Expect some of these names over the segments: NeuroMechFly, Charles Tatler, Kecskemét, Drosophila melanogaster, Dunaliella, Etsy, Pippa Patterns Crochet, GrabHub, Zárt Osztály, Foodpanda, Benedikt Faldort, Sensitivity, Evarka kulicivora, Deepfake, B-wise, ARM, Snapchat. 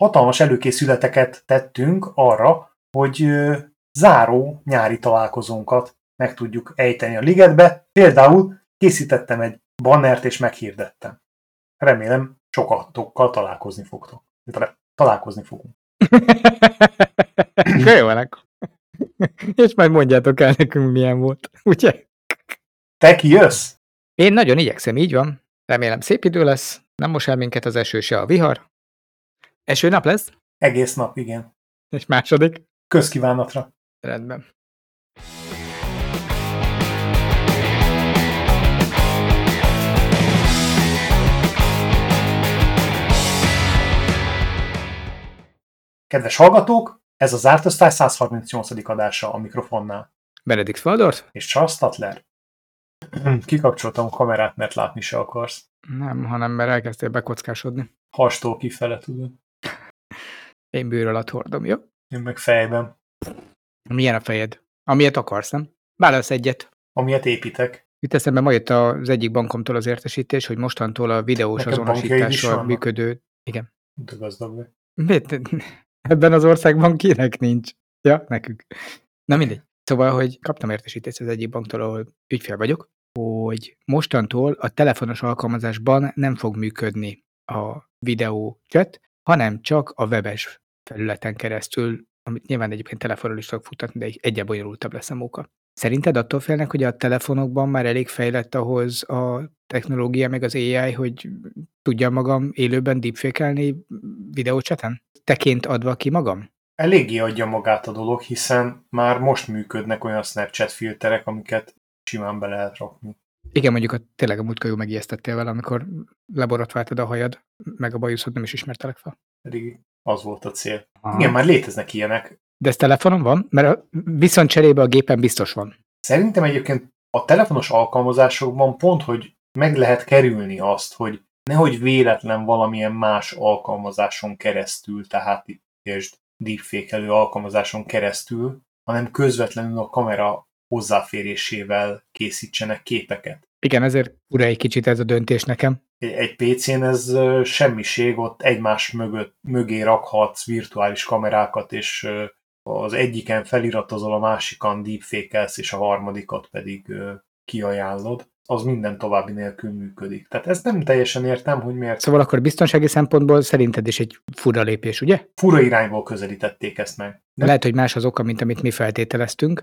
hatalmas előkészületeket tettünk arra, hogy záró nyári találkozónkat meg tudjuk ejteni a ligetbe. Például készítettem egy bannert és meghirdettem. Remélem sokatokkal találkozni fogtok. Találkozni fogunk. És majd mondjátok el nekünk, milyen volt, ugye? Te ki jössz? Én nagyon igyekszem, így van. Remélem szép idő lesz, nem mos el minket az eső, se a vihar. Eső nap lesz? Egész nap, igen. És második? Közkívánatra. Rendben. Kedves hallgatók, ez a Zárt Osztály 138. adása a mikrofonnál. Benedikt Faldort. És Charles Tatler. Kikapcsoltam a kamerát, mert látni se akarsz. Nem, hanem mert elkezdtél bekockásodni. Hastól kifele, tudod. Én bőről alatt hordom, jó? Én meg fejben. Milyen a fejed? Amilyet akarsz, nem? Válasz egyet. Amilyet építek. Itt eszembe ma jött az egyik bankomtól az értesítés, hogy mostantól a videós nekem azonosítással működő... Igen. De gazdag vagy. Miért? Ebben az országban kinek nincs? Ja, nekünk. Na mindegy. Szóval, hogy kaptam értesítést az egyik banktól, ahol ügyfél vagyok, hogy mostantól a telefonos alkalmazásban nem fog működni a videó chat, hanem csak a webes felületen keresztül, amit nyilván egyébként telefonról is tudok futtatni, de egyre bonyolultabb lesz a móka. Szerinted attól félnek, hogy a telefonokban már elég fejlett ahhoz a technológia, meg az AI, hogy tudjam magam élőben deepfake-elni videóchaten? Teként adva ki magam? Eléggé adja magát a dolog, hiszen már most működnek olyan Snapchat filterek, amiket simán be lehet rakni. Igen, mondjuk tényleg a múltkor jól megijesztettél vele, amikor leborotváltad a hajad, meg a bajuszod, nem is ismertelek fel. Pedig az volt a cél. Aha. Igen, már léteznek ilyenek. De ez telefonon van? Mert viszont cserébe a gépen biztos van. Szerintem egyébként a telefonos alkalmazásokban pont, hogy meg lehet kerülni azt, hogy nehogy véletlen valamilyen más alkalmazáson keresztül, tehát értsd, deepfake-elő alkalmazáson keresztül, hanem közvetlenül a kamera hozzáférésével készítsenek képeket. Igen, ezért ura egy kicsit ez a döntés nekem. Egy PC-n ez semmiség, ott egymás mögé rakhatsz virtuális kamerákat, és az egyiken feliratozol, a másikon deepfake-elsz, és a harmadikat pedig kiajánlod. Az minden további nélkül működik. Tehát ezt nem teljesen értem, hogy miért... Szóval akkor biztonsági szempontból szerinted is egy fura lépés, ugye? Fura irányból közelítették ezt meg. Nem? Lehet, hogy más az oka, mint amit mi feltételeztünk,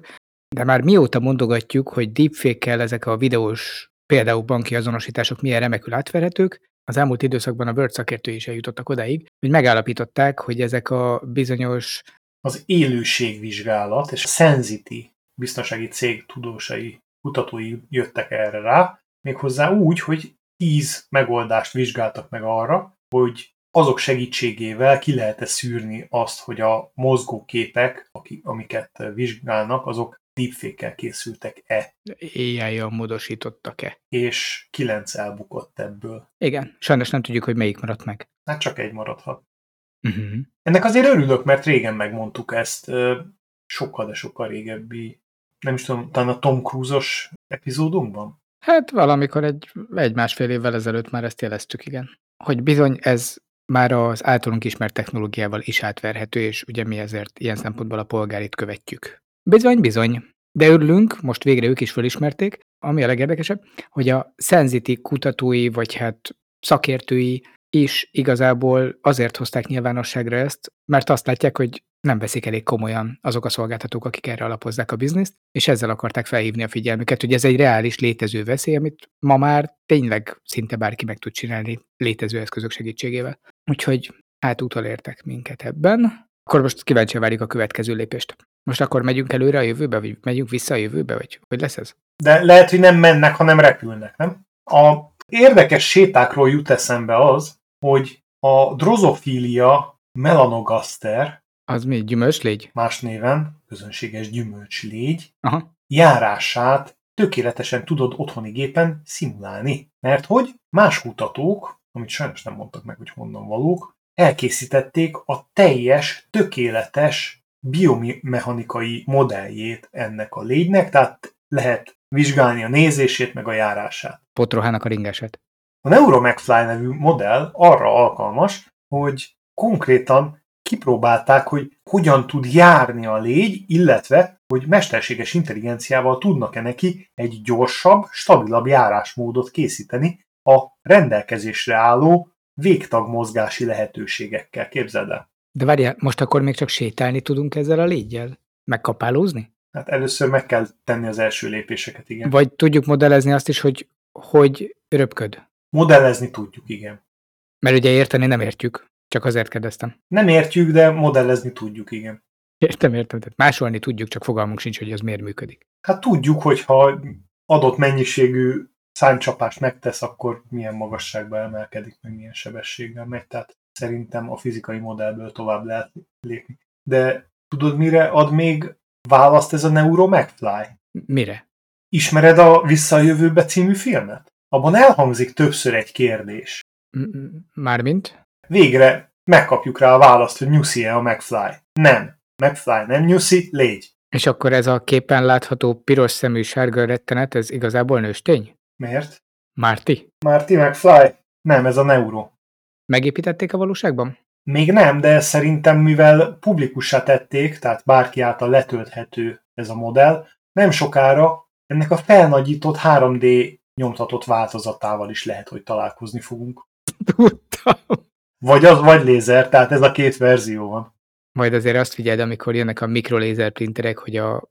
de már mióta mondogatjuk, hogy deepfake-kel ezek a videós, például banki azonosítások milyen remekül átverhetők. Az elmúlt időszakban a Word szakértői is eljutottak odáig, hogy megállapították, hogy ezek a bizonyos... Az élőségvizsgálat és a Sensitivity biztonsági cég tudósai, kutatói jöttek erre rá, méghozzá úgy, hogy 10 megoldást vizsgáltak meg arra, hogy azok segítségével ki lehet-e szűrni azt, hogy a mozgóképek, amiket vizsgálnak, azok deepfake-kel készültek-e. AI-jal módosítottak-e. És 9 elbukott ebből. Igen, sajnos nem tudjuk, hogy melyik maradt meg. Hát csak egy maradhat. Uh-huh. Ennek azért örülök, mert régen megmondtuk ezt, sokkal, de sokkal régebbi, nem is tudom, talán a Tom Cruise-os epizódunkban? Hát valamikor egy-másfél évvel ezelőtt már ezt jeleztük, igen. Hogy bizony ez már az általunk ismert technológiával is átverhető, és ugye mi ezért ilyen szempontból a polgárit követjük. Bizony. De örülünk, most végre ők is felismerték, ami a legérdekesebb, hogy a Sensitivity kutatói, vagy hát szakértői is igazából azért hozták nyilvánosságra ezt, mert azt látják, hogy nem veszik elég komolyan azok a szolgáltatók, akik erre alapozzák a bizniszt, és ezzel akarták felhívni a figyelmüket, hogy ez egy reális létező veszély, amit ma már tényleg szinte bárki meg tud csinálni létező eszközök segítségével. Úgyhogy hát utolértek minket ebben. Akkor most kíváncsian várjuk a következő lépést. Most akkor megyünk előre a jövőbe, vagy megyünk vissza a jövőbe, vagy hogy lesz ez? De lehet, hogy nem mennek, hanem repülnek, nem? A érdekes sétákról jut eszembe az, hogy a Drosophila melanogaster, az mi? Gyümölcslégy? Más néven, közönséges gyümölcslégy, aha, járását tökéletesen tudod otthoni gépen szimulálni. Mert hogy más kutatók, amit sajnos nem mondtak meg, hogy honnan valók, elkészítették a teljes, tökéletes biomechanikai modelljét ennek a légynek, tehát lehet vizsgálni a nézését, meg a járását. Potrohának a ringását. A NeuroMechFly nevű modell arra alkalmas, hogy konkrétan kipróbálták, hogy hogyan tud járni a légy, illetve, hogy mesterséges intelligenciával tudnak-e neki egy gyorsabb, stabilabb járásmódot készíteni a rendelkezésre álló végtagmozgási lehetőségekkel. Képzeld el. De várjál, most akkor még csak sétálni tudunk ezzel a léggyel? Megkapálózni? Hát először meg kell tenni az első lépéseket, igen. Vagy tudjuk modellezni azt is, hogy röpköd? Modellezni tudjuk, igen. Mert ugye érteni nem értjük, csak azért kérdeztem. Nem értjük, de modellezni tudjuk, igen. Értem. Tehát másolni tudjuk, csak fogalmunk sincs, hogy ez miért működik. Hát tudjuk, hogyha adott mennyiségű száncsapást megtesz, akkor milyen magasságba emelkedik, meg milyen sebességgel megy. Tehát szerintem a fizikai modellből tovább lehet lépni. De tudod, mire ad még választ ez a NeuroMechFly? Mire? Ismered a Vissza a jövőbe című filmet? Abban elhangzik többször egy kérdés. Mármint? Végre megkapjuk rá a választ, hogy nyuszi-e a McFly. Nem. McFly nem nyuszi, légy. És akkor ez a képen látható piros szemű sárga rettenet, ez igazából nőstény? Miért? Marty McFly? Nem, ez a neuro. Megépítették a valóságban? Még nem, de szerintem mivel publikussá tették, tehát bárki által letölthető ez a modell, nem sokára ennek a felnagyított 3D nyomtatott változatával is lehet, hogy találkozni fogunk. Tudtam. Vagy az, vagy lézer, tehát ez a két verzió van. Majd azért azt figyeld, amikor jönnek a mikrolézerprinterek, hogy a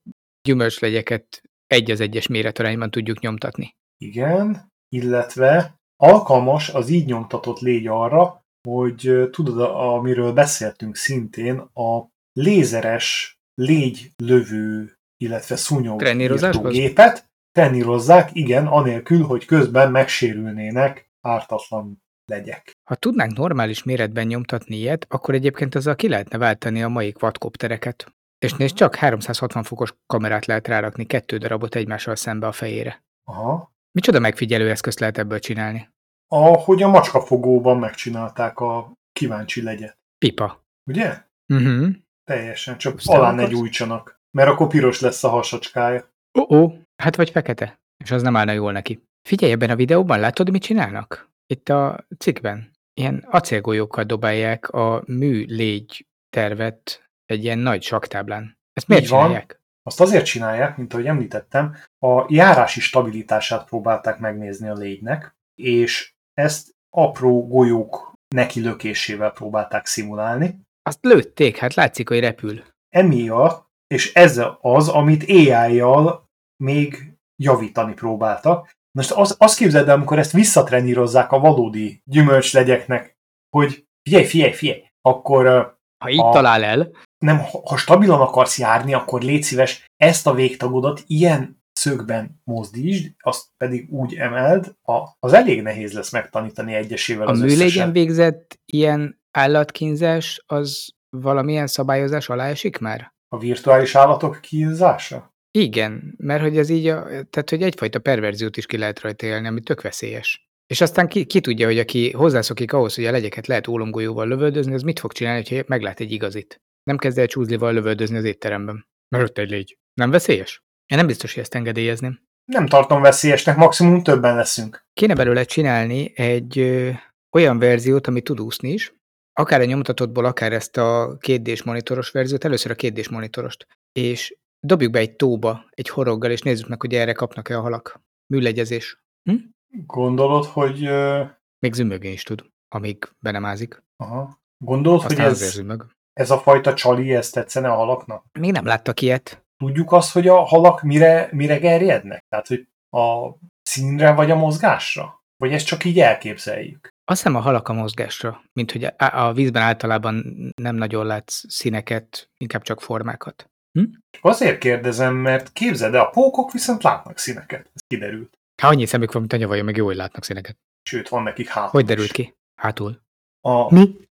gyümölcslegyeket 1:1 méretarányban tudjuk nyomtatni. Igen, illetve alkalmas az így nyomtatott légy arra, hogy tudod, amiről beszéltünk szintén, a lézeres légylövő, illetve szúnyogírtógépet trenírozzák, igen, anélkül, hogy közben megsérülnének ártatlan legyek. Ha tudnánk normális méretben nyomtatni ilyet, akkor egyébként azzal ki lehetne váltani a mai quadcoptereket. És nézd csak, 360 fokos kamerát lehet rárakni 2 darabot egymással szembe a fejére. Aha. Micsoda megfigyelő eszközt lehet ebből csinálni? Ahogy a macskafogóban megcsinálták a kíváncsi legyet. Pipa. Ugye? Uh-huh. Teljesen, csak alá ne gyújtsanak, mert akkor piros lesz a hasacskája. Hát vagy fekete, és az nem állna jól neki. Figyelj, ebben a videóban látod, mit csinálnak? Itt a cikkben ilyen acélgolyókkal dobálják a műlégy tervet egy ilyen nagy saktáblán. Ezt miért csinálják? Azt azért csinálják, mint ahogy említettem, a járási stabilitását próbálták megnézni a légynek, és ezt apró golyók nekilökésével próbálták szimulálni. Azt lőtték, hát látszik, hogy repül. Emiatt, és ez az, amit AI-jal még javítani próbáltak. Most azt képzeld el, amikor ezt visszatrenírozzák a valódi gyümölcslegyeknek, hogy figyelj, akkor... Ha így talál el... Nem, ha stabilan akarsz járni, akkor légy szíves, ezt a végtagodat ilyen szögben mozdítsd, azt pedig úgy emeld, az elég nehéz lesz megtanítani egyesével az összesen. A műlégyen végzett ilyen állatkínzás, az valamilyen szabályozás alá esik már? A virtuális állatok kínzása? Igen, mert hogy ez így, tehát hogy egyfajta perverziót is ki lehet rajta élni, ami tök veszélyes. És aztán ki tudja, hogy aki hozzászokik ahhoz, hogy a legyeket lehet ólomgolyóval lövöldözni, az mit fog csinálni, hogyha meglát egy igazit? Nem kezd el csúzlival lövöldözni az étteremben. Mert ott egy légy. Nem veszélyes? Én nem biztos, hogy ezt engedélyezném. Nem tartom veszélyesnek, maximum többen leszünk. Kéne belőle csinálni egy olyan verziót, ami tud úszni is, akár a nyomtatottból, akár ezt a 2D-s monitoros verziót, először a 2D-s monitorost, és dobjuk be egy tóba, egy horoggal, és nézzük meg, hogy erre kapnak-e a halak. Műlegyezés. Gondolod, hogy... Még zümögni is tud, amíg be nem ázik. Aha. Gondolod, aztán hogy ez a fajta csali, ez tetszene a halaknak? Még nem láttak ilyet. Tudjuk azt, hogy a halak mire gerjednek? Tehát, hogy a színre vagy a mozgásra? Vagy ezt csak így elképzeljük? Azt hiszem a halak a mozgásra, mint hogy a vízben általában nem nagyon látsz színeket, inkább csak formákat. Azért kérdezem, mert képzeld, de a pókok viszont látnak színeket. Ez kiderült. Ha annyi szemük van, mint a nyavaja, meg jó, hogy látnak színeket. Sőt, van nekik hátul. Hogy derült ki? Hátul.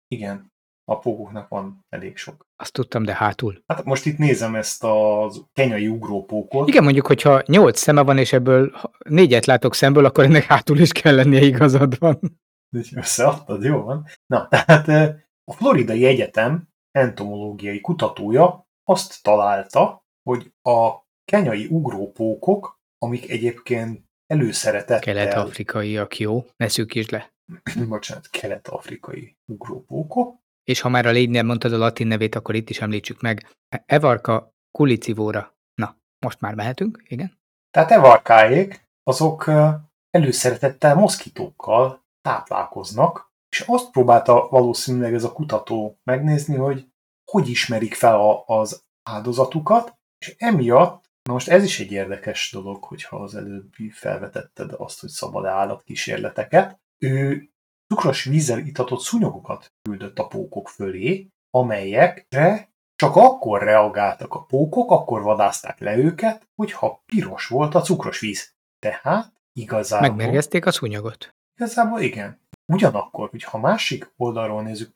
Igen, a pókoknak van elég sok. Azt tudtam, de hátul. Hát most itt nézem ezt a kenyai ugrópókot. Igen, mondjuk, hogyha 8 szeme van, és ebből 4-et látok szemből, akkor ennek hátul is kell lennie, igazad van. Összeadtad, jó van. Na, tehát a Floridai Egyetem entomológiai kutatója azt találta, hogy a kenyai ugrópókok, amik egyébként előszeretettel... Kelet-afrikaiak, jó? Ne szűkítsd le. Bocsánat, kelet-afrikai ugrópókok. és ha már a légynél mondtad a latin nevét, akkor itt is említsük meg. Evarka kulicivora. Na, most már mehetünk, igen. Tehát evarkáék, azok előszeretettel moszkitókkal táplálkoznak, és azt próbálta valószínűleg ez a kutató megnézni, hogy hogy ismerik fel az áldozatukat, és emiatt, na most ez is egy érdekes dolog, hogyha az előbbi felvetetted azt, hogy szabad-e állatkísérleteket, ő cukros vízzel itatott szúnyogokat küldött a pókok fölé, amelyekre csak akkor reagáltak a pókok, akkor vadászták le őket, hogyha piros volt a cukros víz. Tehát igazából... Megmérgezték a szúnyogot. Igazából igen. Ugyanakkor, hogyha másik oldalról nézzük,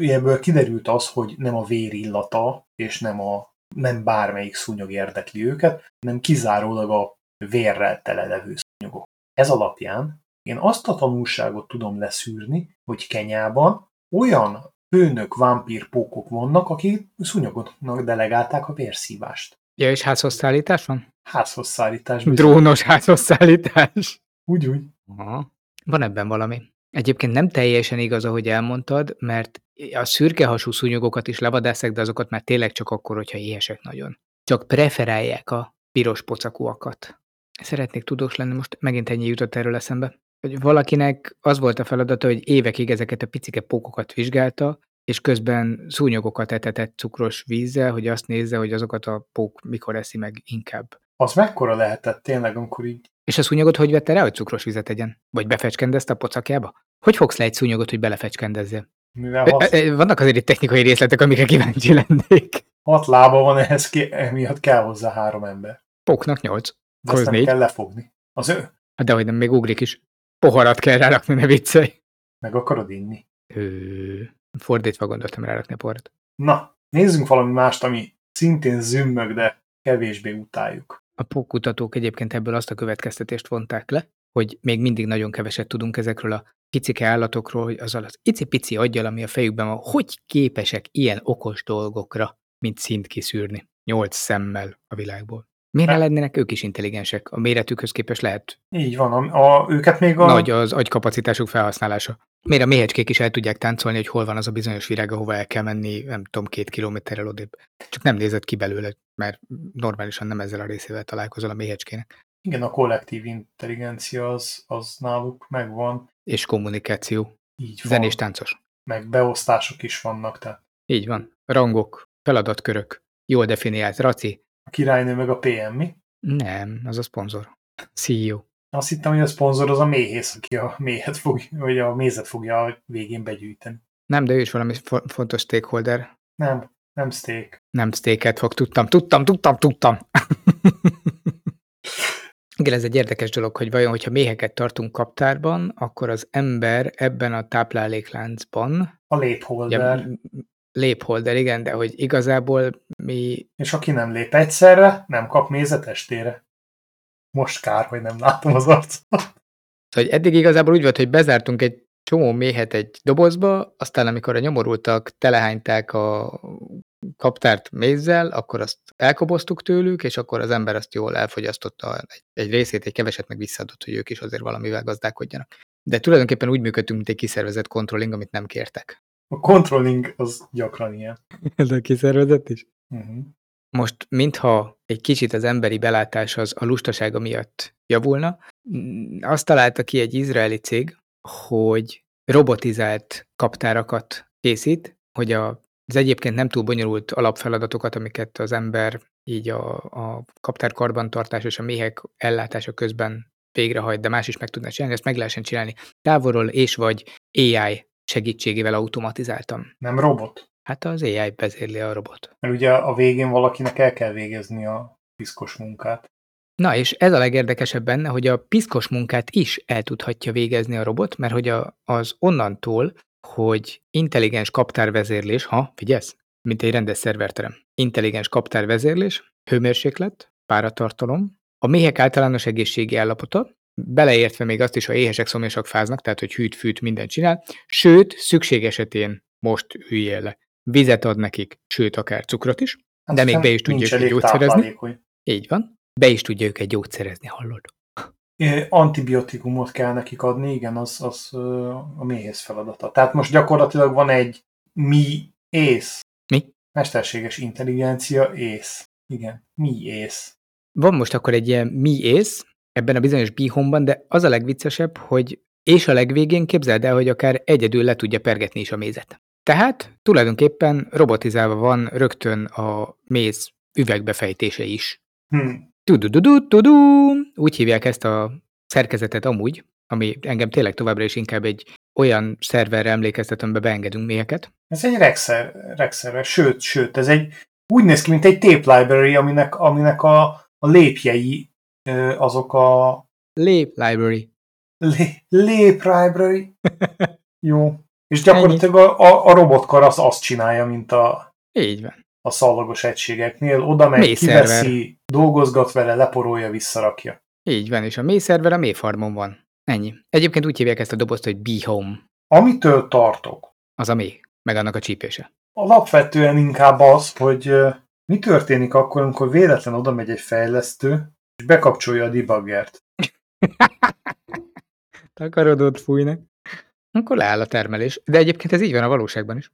ebből kiderült az, hogy nem a vér illata, és nem bármelyik szúnyog érdekli őket, hanem kizárólag a vérrel telelevő szúnyogok. Ez alapján én azt a tanulságot tudom leszűrni, hogy Kenyában olyan főnök vámpírpókok vannak, akik szúnyogoknak delegálták a vérszívást. Ja, és házhozszállítás van? Házhozszállítás. Drónos házhozszállítás. Úgy. Aha. Van ebben valami. Egyébként nem teljesen igaz, ahogy elmondtad, mert a szürkehasú szúnyogokat is levadászák, de azokat már tényleg csak akkor, hogyha éhesek nagyon. Csak preferálják a piros pocakúakat. Szeretnék tudós lenni, most megint ennyi jutott erről eszembe. Hogy valakinek az volt a feladata, hogy évekig ezeket a picike pókokat vizsgálta, és közben szúnyogokat etetett cukros vízzel, hogy azt nézze, hogy azokat a pók mikor eszi meg inkább. Az mekkora lehetett tényleg, amikor így... És a szúnyogot hogy vette rá, hogy cukros vizet egyen? Vagy befecskendezte a pocakjába? Hogy fogsz le egy szúnyogot, hogy belefecskendezzél? Vannak azért itt technikai részletek, amikre kíváncsi lennék. 6 lába van ehhez, emiatt kell hozzá 3 ember. Póknak 8. De ezt nem kell lefogni. Az ő? Hát dehogy nem, még ugrik is. Poharat kell rárakni, ne viccelj. Meg akarod inni? Fordítva gondoltam rárakni a poharat. Na, nézzünk valami mást, ami szintén zümmög, de kevésbé utáljuk. A pókkutatók egyébként ebből azt a következtetést vonták le, hogy még mindig nagyon keveset tudunk ezekről a picike állatokról, hogy azzal az icipici aggyal, ami a fejükben van, hogy képesek ilyen okos dolgokra, mint színt kiszűrni 8 szemmel a világból. Miért ne lennének ők is intelligensek? A méretükhöz képest lehet. Így van, őket még a... Nagy az agykapacitásuk felhasználása. Miért a méhecskék is el tudják táncolni, hogy hol van az a bizonyos virág, ahova el kell menni, nem tudom, 2 kilométerrel odébb. Csak nem nézett ki belőle, mert normálisan nem ezzel a részével találkozol a méhecskének. Igen, a kollektív intelligencia az náluk megvan. És kommunikáció. Így van. Zenés, táncos. Meg beosztások is vannak, tehát. Így van. Rangok, feladatkörök, jól definiált raci. A királynő meg a PM, mi? Nem, az a szponzor. CEO. Azt hittem, hogy a szponzor az a méhész, aki a mézet fogja a végén begyűjteni. Nem, de ő is valami fontos stakeholder. Nem steak. Nem steaket fog, tudtam. Igen, ez egy érdekes dolog, hogy vajon, hogyha méheket tartunk kaptárban, akkor az ember ebben a táplálékláncban... A lépholder. Ja, lépholder, igen, de hogy igazából mi... És aki nem lép egyszerre, nem kap mézet estére. Most kár, hogy nem látom az arcot. Szóval eddig igazából úgy volt, hogy bezártunk egy csomó méhet egy dobozba, aztán amikor a nyomorultak telehányták a kaptárt mézzel, akkor azt elkoboztuk tőlük, és akkor az ember azt jól elfogyasztotta egy részét, egy keveset meg visszaadott, hogy ők is azért valamivel gazdálkodjanak. De tulajdonképpen úgy működtünk, mint egy kiszervezett controlling, amit nem kértek. A controlling az gyakran ilyen. Ez a kiszervezet is? Uh-huh. Most, mintha egy kicsit az emberi belátás az a lustasága miatt javulna, azt találta ki egy izraeli cég, hogy robotizált kaptárakat készít, hogy az egyébként nem túl bonyolult alapfeladatokat, amiket az ember így a kaptár karbantartás és a méhek ellátása közben végrehajt, de más is meg tudná csinálni, ezt meg lehessen csinálni távolról és vagy AI segítségével automatizáltam. Nem robot? Hát az AI vezérli a robot. Mert ugye a végén valakinek el kell végezni a piszkos munkát. Na és ez a legérdekesebb benne, hogy a piszkos munkát is el tudhatja végezni a robot, mert hogy az onnantól, hogy intelligens kaptárvezérlés, figyelsz, mint egy rendes szerverterem, intelligens kaptárvezérlés, hőmérséklet, páratartalom, a méhek általános egészségi állapota, beleértve még azt is, ha éhesek, szomjasak, fáznak, tehát hogy hűt, fűt, mindent csinál, sőt, szükség esetén most hűljél le. Vizet ad nekik, sőt, akár cukrot is, de hát még be is tudja őket gyógyszerezni. Így van. Be is tudja őket gyógyszerezni, hallod? Antibiotikumot kell nekik adni, igen, az a méhész feladata. Tehát most gyakorlatilag van egy Mi ész. Mi? Mesterséges intelligencia ész. Igen, mi ész. Van most akkor egy ilyen mi ész ebben a bizonyos Bihomban, de az a legviccesebb, hogy és a legvégén képzeld el, hogy akár egyedül le tudja pergetni is a mézet. Tehát tulajdonképpen robotizálva van rögtön a méz üvegbefejtése is. Tudududududú, úgy hívják ezt a szerkezetet amúgy, ami engem tényleg továbbra is inkább egy olyan szerverre emlékeztet, amiben beengedünk méheket. Ez egy regszerver, sőt, ez egy úgy néz ki, mint egy tape library, aminek a lépjei azok a... Lép library. Jó. És gyakorlatilag a robotkar azt csinálja, mint a... Így van. A szallagos egységeknél, oda megy, kiveszi, dolgozgat vele, leporolja, visszarakja. Így van, és a méhszerver a méhfarmon van. Ennyi. Egyébként úgy hívják ezt a dobozt, hogy B-home. Amitől tartok. Az a méh, meg annak a csípése. Alapvetően inkább az, hogy mi történik akkor, amikor véletlen oda megy egy fejlesztő, és bekapcsolja a debuggert. Takarodott fújnak. Akkor leáll a termelés. De egyébként ez így van a valóságban is.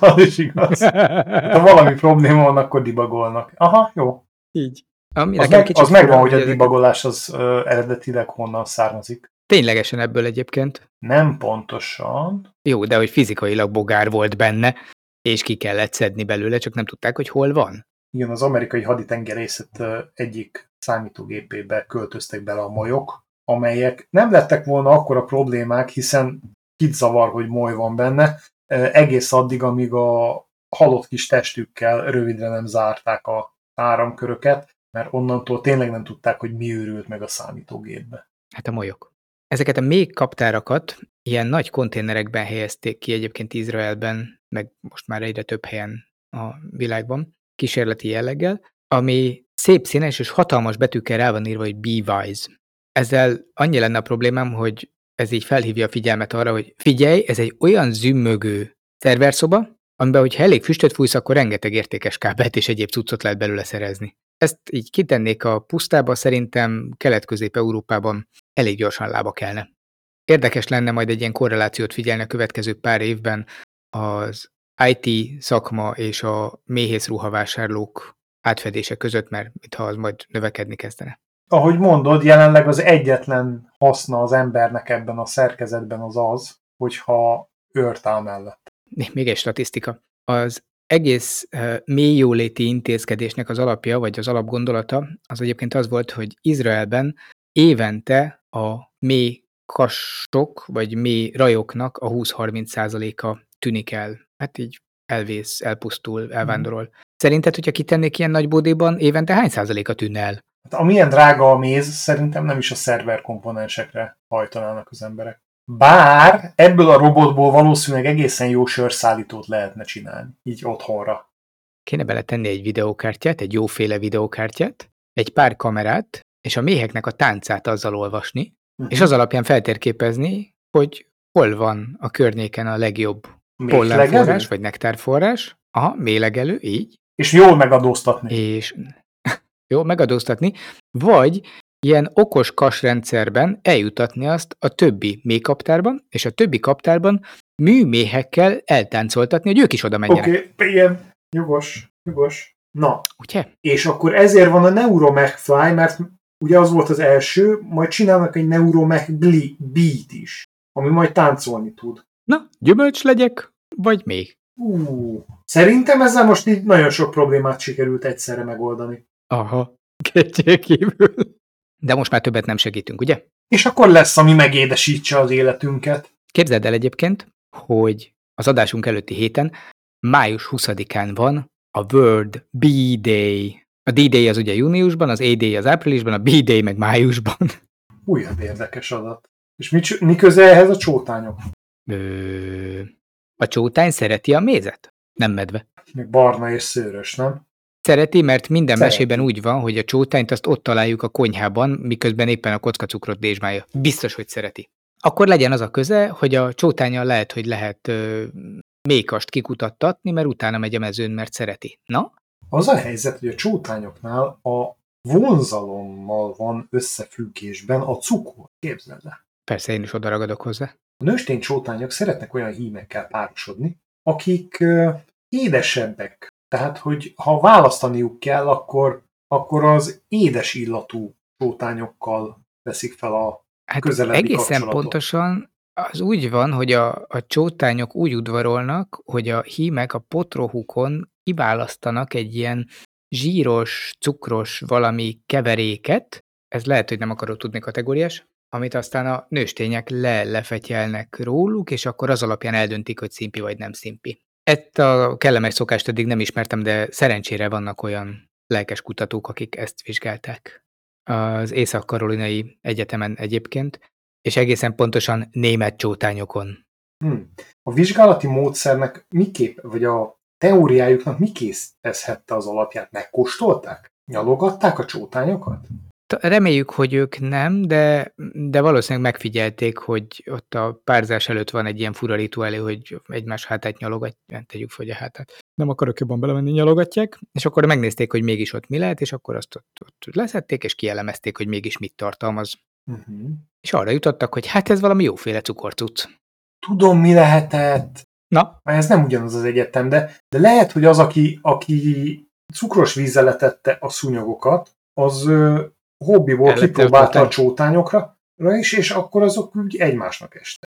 Az is igaz. Ha valami probléma van, akkor debugolnak. Aha, jó. Így. Az megvan, hogy a debugolás az eredetileg honnan származik. Ténylegesen ebből egyébként? Nem pontosan. Jó, de hogy fizikailag bogár volt benne, és ki kellett szedni belőle, csak nem tudták, hogy hol van. Igen, az amerikai haditengerészet egyik számítógépébe költöztek bele a molyok, amelyek nem lettek volna akkora problémák, hiszen kit zavar, hogy moly van benne, egész addig, amíg a halott kis testükkel rövidre nem zárták a áramköröket, mert onnantól tényleg nem tudták, hogy mi őrült meg a számítógépbe. Hát a molyok. Ezeket a méh kaptárakat ilyen nagy konténerekben helyezték ki egyébként Izraelben, meg most már egyre több helyen a világban, kísérleti jelleggel, ami szép színes és hatalmas betűkkel rá van írva, hogy B-wise. Ezzel annyi lenne a problémám, hogy ez így felhívja a figyelmet arra, hogy figyelj, ez egy olyan zümmögő szerverszoba, amiben, hogyha elég füstöt fújsz, akkor rengeteg értékes kábelt és egyéb cuccot lehet belőle szerezni. Ezt így kitennék a pusztába, szerintem Kelet-Közép-Európában elég gyorsan lába kelne. Érdekes lenne majd egy ilyen korrelációt figyelni a következő pár évben az IT szakma és a méhész ruhavásárlók átfedése között, mert mintha az majd növekedni kezdene. Ahogy mondod, jelenleg az egyetlen haszna az embernek ebben a szerkezetben az az, hogyha őrt áll mellett. Még egy statisztika. Az egész mély jóléti intézkedésnek az alapja, vagy az alapgondolata, az egyébként az volt, hogy Izraelben évente a méh kassok, vagy méh rajoknak a 20-30%-a tűnik el. Hát így elvész, elpusztul, elvándorol. Szerinted, hogyha kitennék ilyen nagy bódéban, évente hány százaléka tűnne el? Hát, amilyen drága a méz, szerintem nem is a szerver komponensekre hajtanának az emberek. Bár ebből a robotból valószínűleg egészen jó sörszállítót lehetne csinálni, így otthonra. Kéne beletenni egy videókártyát, egy jóféle videókártyát, egy pár kamerát, és a méheknek a táncát azzal olvasni, és az alapján feltérképezni, hogy hol van a környéken a legjobb pollenforrás, vagy nektárforrás. Aha, méhlegelő, így. És jól megadóztatni. Jó, megadóztatni, vagy ilyen okos kasrendszerben eljutatni azt a többi méhkaptárban, és a többi kaptárban műméhekkel eltáncoltatni, hogy ők is oda menjenek. Oké, igen, jogos. Na, ugye? És akkor ezért van a NeuroMechFly, mert ugye az volt az első, majd csinálnak egy NeuroMech Beat is, ami majd táncolni tud. Na, gyümölcs legyek, vagy méh? Szerintem ezzel most így nagyon sok problémát sikerült egyszerre megoldani. Aha, kétségkívül. De most már többet nem segítünk, ugye? És akkor lesz, ami megédesítse az életünket. Képzeld el egyébként, hogy az adásunk előtti héten, május 20-án van a World B-Day. A D-Day az ugye júniusban, az A-Day az áprilisban, a B-Day meg májusban. Újabb érdekes adat. És mi köze ehhez a csótányok? A csótány szereti a mézet? Nem medve. Még barna és szőrös, nem? Szereti, mert minden mesében úgy van, hogy a csótányt azt ott találjuk a konyhában, miközben éppen a kockacukrot dézsmálja. Biztos, hogy szereti. Akkor legyen az a köze, hogy a csótánnyal lehet méhkast kikutattatni, mert utána megy a mezőn, mert szereti. Na? Az a helyzet, hogy a csótányoknál a vonzalommal van összefüggésben a cukor. Képzeld el. Persze, én is odaragadok hozzá. A nőstény csótányok szeretnek olyan hímekkel párosodni, akik édesebbek. Tehát, hogy ha választaniuk kell, akkor az édes illatú csótányokkal veszik fel a közelebbi egészen kapcsolatot. Pontosan az úgy van, hogy a csótányok úgy udvarolnak, hogy a hímek a potrohukon kiválasztanak egy ilyen zsíros, cukros valami keveréket, ez lehet, hogy nem akarod tudni kategóriás, amit aztán a nőstények lefetyelnek róluk, és akkor az alapján eldöntik, hogy szimpi vagy nem szimpi. Ezt a kellemes szokást eddig nem ismertem, de szerencsére vannak olyan lelkes kutatók, akik ezt vizsgálták. Az Észak-Karolinai Egyetemen egyébként, és egészen pontosan német csótányokon. A vizsgálati módszernek miképp, vagy a teóriájuknak mikészhette az alapját? Megkóstolták? Nyalogatták a csótányokat? Reméljük, hogy ők nem, de valószínűleg megfigyelték, hogy ott a párzás előtt van egy ilyen fura rituálé, hogy egymás hátát nyalogatják, tegyük fel a hátát. Nem akarok jobban belemenni, nyalogatják, és akkor megnézték, hogy mégis ott mi lehet, és akkor azt ott leszették, és kielemezték, hogy mégis mit tartalmaz. Uh-huh. És arra jutottak, hogy hát ez valami jóféle cukorcuc. Tudom, mi lehetett. Na? Ez nem ugyanaz az egyetem, de lehet, hogy az, aki cukros vízzel letette a szúnyogokat, az hobbiból kipróbálta a csótányokra is, és akkor azok úgy egymásnak estek.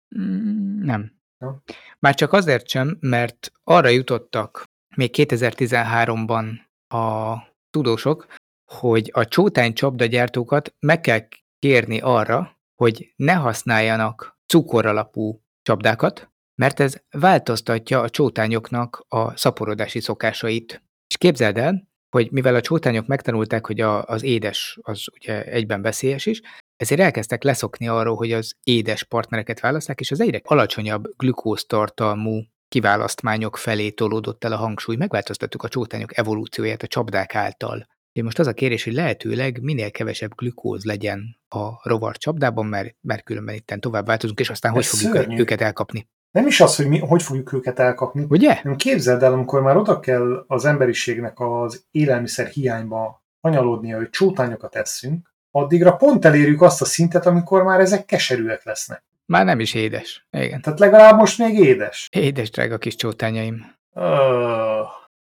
Nem. Ja. Már csak azért sem, mert arra jutottak még 2013-ban a tudósok, hogy a csótánycsapdagyártókat meg kell kérni arra, hogy ne használjanak cukoralapú csapdákat, mert ez változtatja a csótányoknak a szaporodási szokásait. És képzeld el, hogy mivel a csótányok megtanulták, hogy az édes az ugye egyben veszélyes is, ezért elkezdtek leszokni arról, hogy az édes partnereket választják, és az egyre alacsonyabb glükóztartalmú kiválasztmányok felé tolódott el a hangsúly. Megváltoztattuk a csótányok evolúcióját a csapdák által. Én most az a kérés, hogy lehetőleg minél kevesebb glükóz legyen a rovar csapdában, mert különben itten tovább változunk, és aztán fogjuk őket elkapni. Nem is az, hogy hogy fogjuk őket elkapni. Ugye? Képzeld el, amikor már oda kell az emberiségnek az élelmiszer hiányba anyalódnia, hogy csótányokat eszünk, addigra pont elérjük azt a szintet, amikor már ezek keserűek lesznek. Már nem is édes. Igen. Tehát legalább most még édes. Édes, drága kis csótányaim.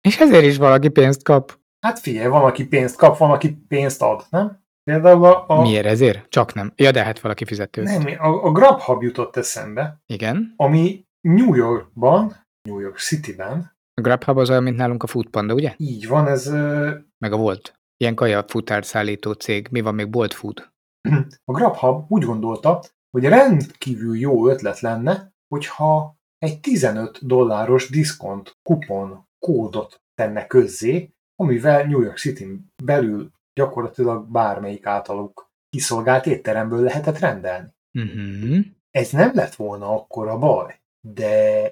És ezért is valaki pénzt kap. Hát figyelj, van, aki pénzt kap, van, aki pénzt ad, nem? Például Miért ezért? Csak nem. Ja, de hát valaki fizetőt. Nem, a GrabHub jutott eszembe. Igen. Ami New York City-ben. A GrabHub az olyan, mint nálunk a Foodpanda, ugye? Így van, ez... Meg a Volt. Ilyen kaja futárszállító cég. Mi van még? Bolt Food. A GrabHub úgy gondolta, hogy rendkívül jó ötlet lenne, hogyha egy $15 diszkont kupon kódot tenne közzé, amivel New York City-n belül gyakorlatilag bármelyik általuk kiszolgált étteremből lehetett rendelni. Uh-huh. Ez nem lett volna akkora baj, de...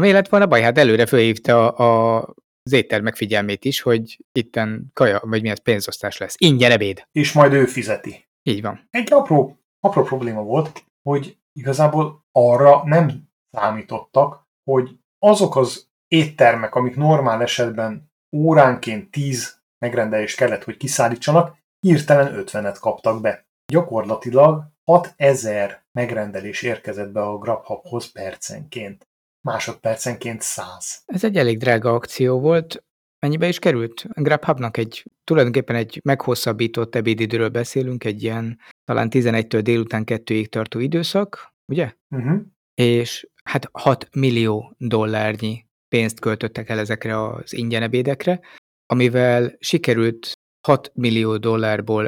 Mi lett volna baj? Hát előre fölhívta az éttermek figyelmét is, hogy itten kaja, vagy mi az, pénzosztás lesz. Ingyen ebéd. És majd ő fizeti. Így van. Egy apró probléma volt, hogy igazából arra nem számítottak, hogy azok az éttermek, amik normál esetben óránként 10 megrendelést kellett, hogy kiszállítsanak, hirtelen 50-et kaptak be. Gyakorlatilag 6000 megrendelés érkezett be a GrabHubhoz percenként. Másodpercenként 100. Ez egy elég drága akció volt. Mennyibe is került? GrabHubnak tulajdonképpen egy meghosszabbított ebédidőről beszélünk, egy ilyen talán 11-től délután 2-ig tartó időszak, ugye? Uh-huh. És hát $6 millió pénzt költöttek el ezekre az ingyen ebédekre, amivel sikerült $6 millió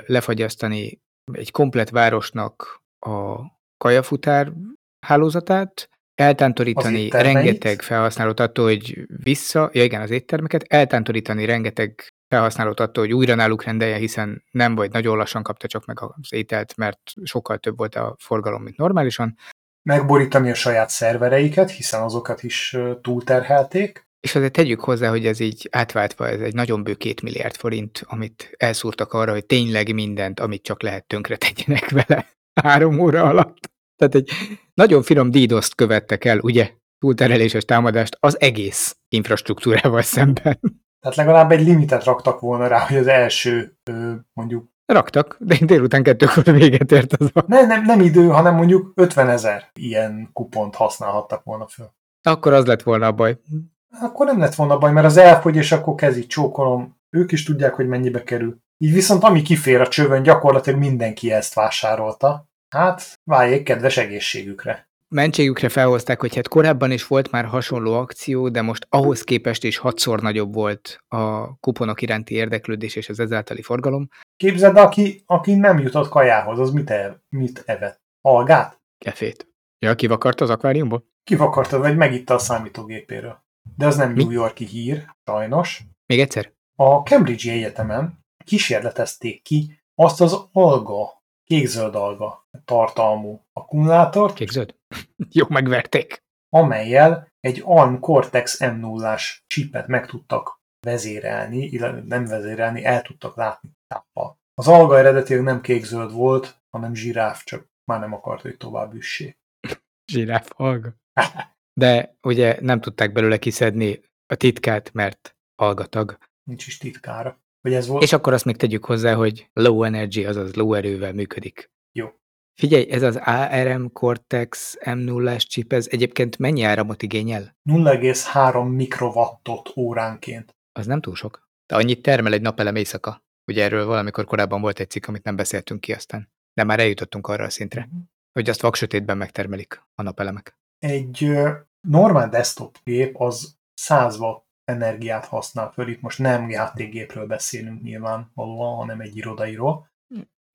lefagyasztani egy komplett városnak a kajafutár hálózatát, eltántorítani rengeteg felhasználót attól, hogy az éttermeket, eltántorítani rengeteg felhasználót attól, hogy újra náluk rendeljen, hiszen nem vagy nagyon lassan kapta csak meg az ételt, mert sokkal több volt a forgalom, mint normálisan. Megborítani a saját szervereiket, hiszen azokat is túlterhelték. És azért tegyük hozzá, hogy ez így átváltva, ez egy nagyon bő $2 milliárd, amit elszúrtak arra, hogy tényleg mindent, amit csak lehet, tönkre tegyenek vele 3 óra alatt. Tehát egy nagyon finom DDoS-t követtek el, ugye, túltereléses támadást az egész infrastruktúrával szemben. Tehát legalább egy limitet raktak volna rá, hogy az első, mondjuk... Raktak, de délután 2-kor véget ért az. Nem idő, hanem mondjuk 50 ezer ilyen kupont használhattak volna föl. Akkor az lett volna a baj. akkor nem lett volna baj, mert az elfogy, és akkor kezdik csókolom. Ők is tudják, hogy mennyibe kerül. Így viszont ami kifér a csövön, gyakorlatilag mindenki ezt vásárolta. Hát, váljék kedves egészségükre. Mentségükre felhozták, hogy hát korábban is volt már hasonló akció, de most ahhoz képest is 6-szor nagyobb volt a kuponok iránti érdeklődés és az ezáltali forgalom. Képzeld, aki nem jutott kajához, az mit evett? Algát? Kefét. Ja, kivakart az akváriumból? Kivakarta, vagy megitta a számítógépéről. De az nem New York-i hír, sajnos. Még egyszer? A Cambridge-i egyetemen kísérletezték ki azt az alga, kékzöld alga tartalmú akkumulátort. Kékzöld? Jó, megverték. Amellyel egy ARM Cortex M0-as chipet meg tudtak vezérelni, illetve nem vezérelni, el tudtak látni táppal. Az alga eredetileg nem kékzöld volt, hanem zsiráf, csak már nem akart, hogy tovább üssé. Zsiráf alga. De ugye nem tudták belőle kiszedni a titkát, mert algatag. Nincs is titkára. Hogy ez volt? És akkor azt még tegyük hozzá, hogy low energy, azaz low erővel működik. Jó. Figyelj, ez az ARM Cortex M0-es chip, ez egyébként mennyi áramot igényel? 0,3 mikrovattot óránként. Az nem túl sok. De annyit termel egy napelem éjszaka. Ugye erről valamikor korábban volt egy cikk, amit nem beszéltünk ki aztán. De már eljutottunk arra a szintre, hogy azt vaksötétben megtermelik a napelemek. Egy normál desktop gép az 100 watt energiát használ föl. Itt most nem játékgépről beszélünk nyilvánvalóan, hanem egy irodairól.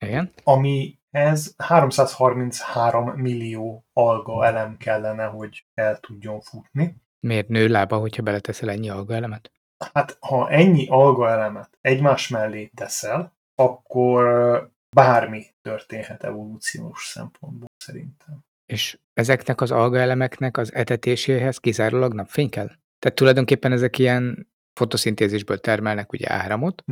Igen. Ami ez 333 millió alga elem kellene, hogy el tudjon futni. Miért nő lába, hogyha beleteszel ennyi alga elemet? Hát, ha ennyi alga elemet egymás mellé teszel, akkor bármi történhet evolúciós szempontból szerintem. És ezeknek az algaelemeknek az etetéséhez kizárólag napfény kell? Tehát tulajdonképpen ezek ilyen fotoszintézisből termelnek ugye áramot,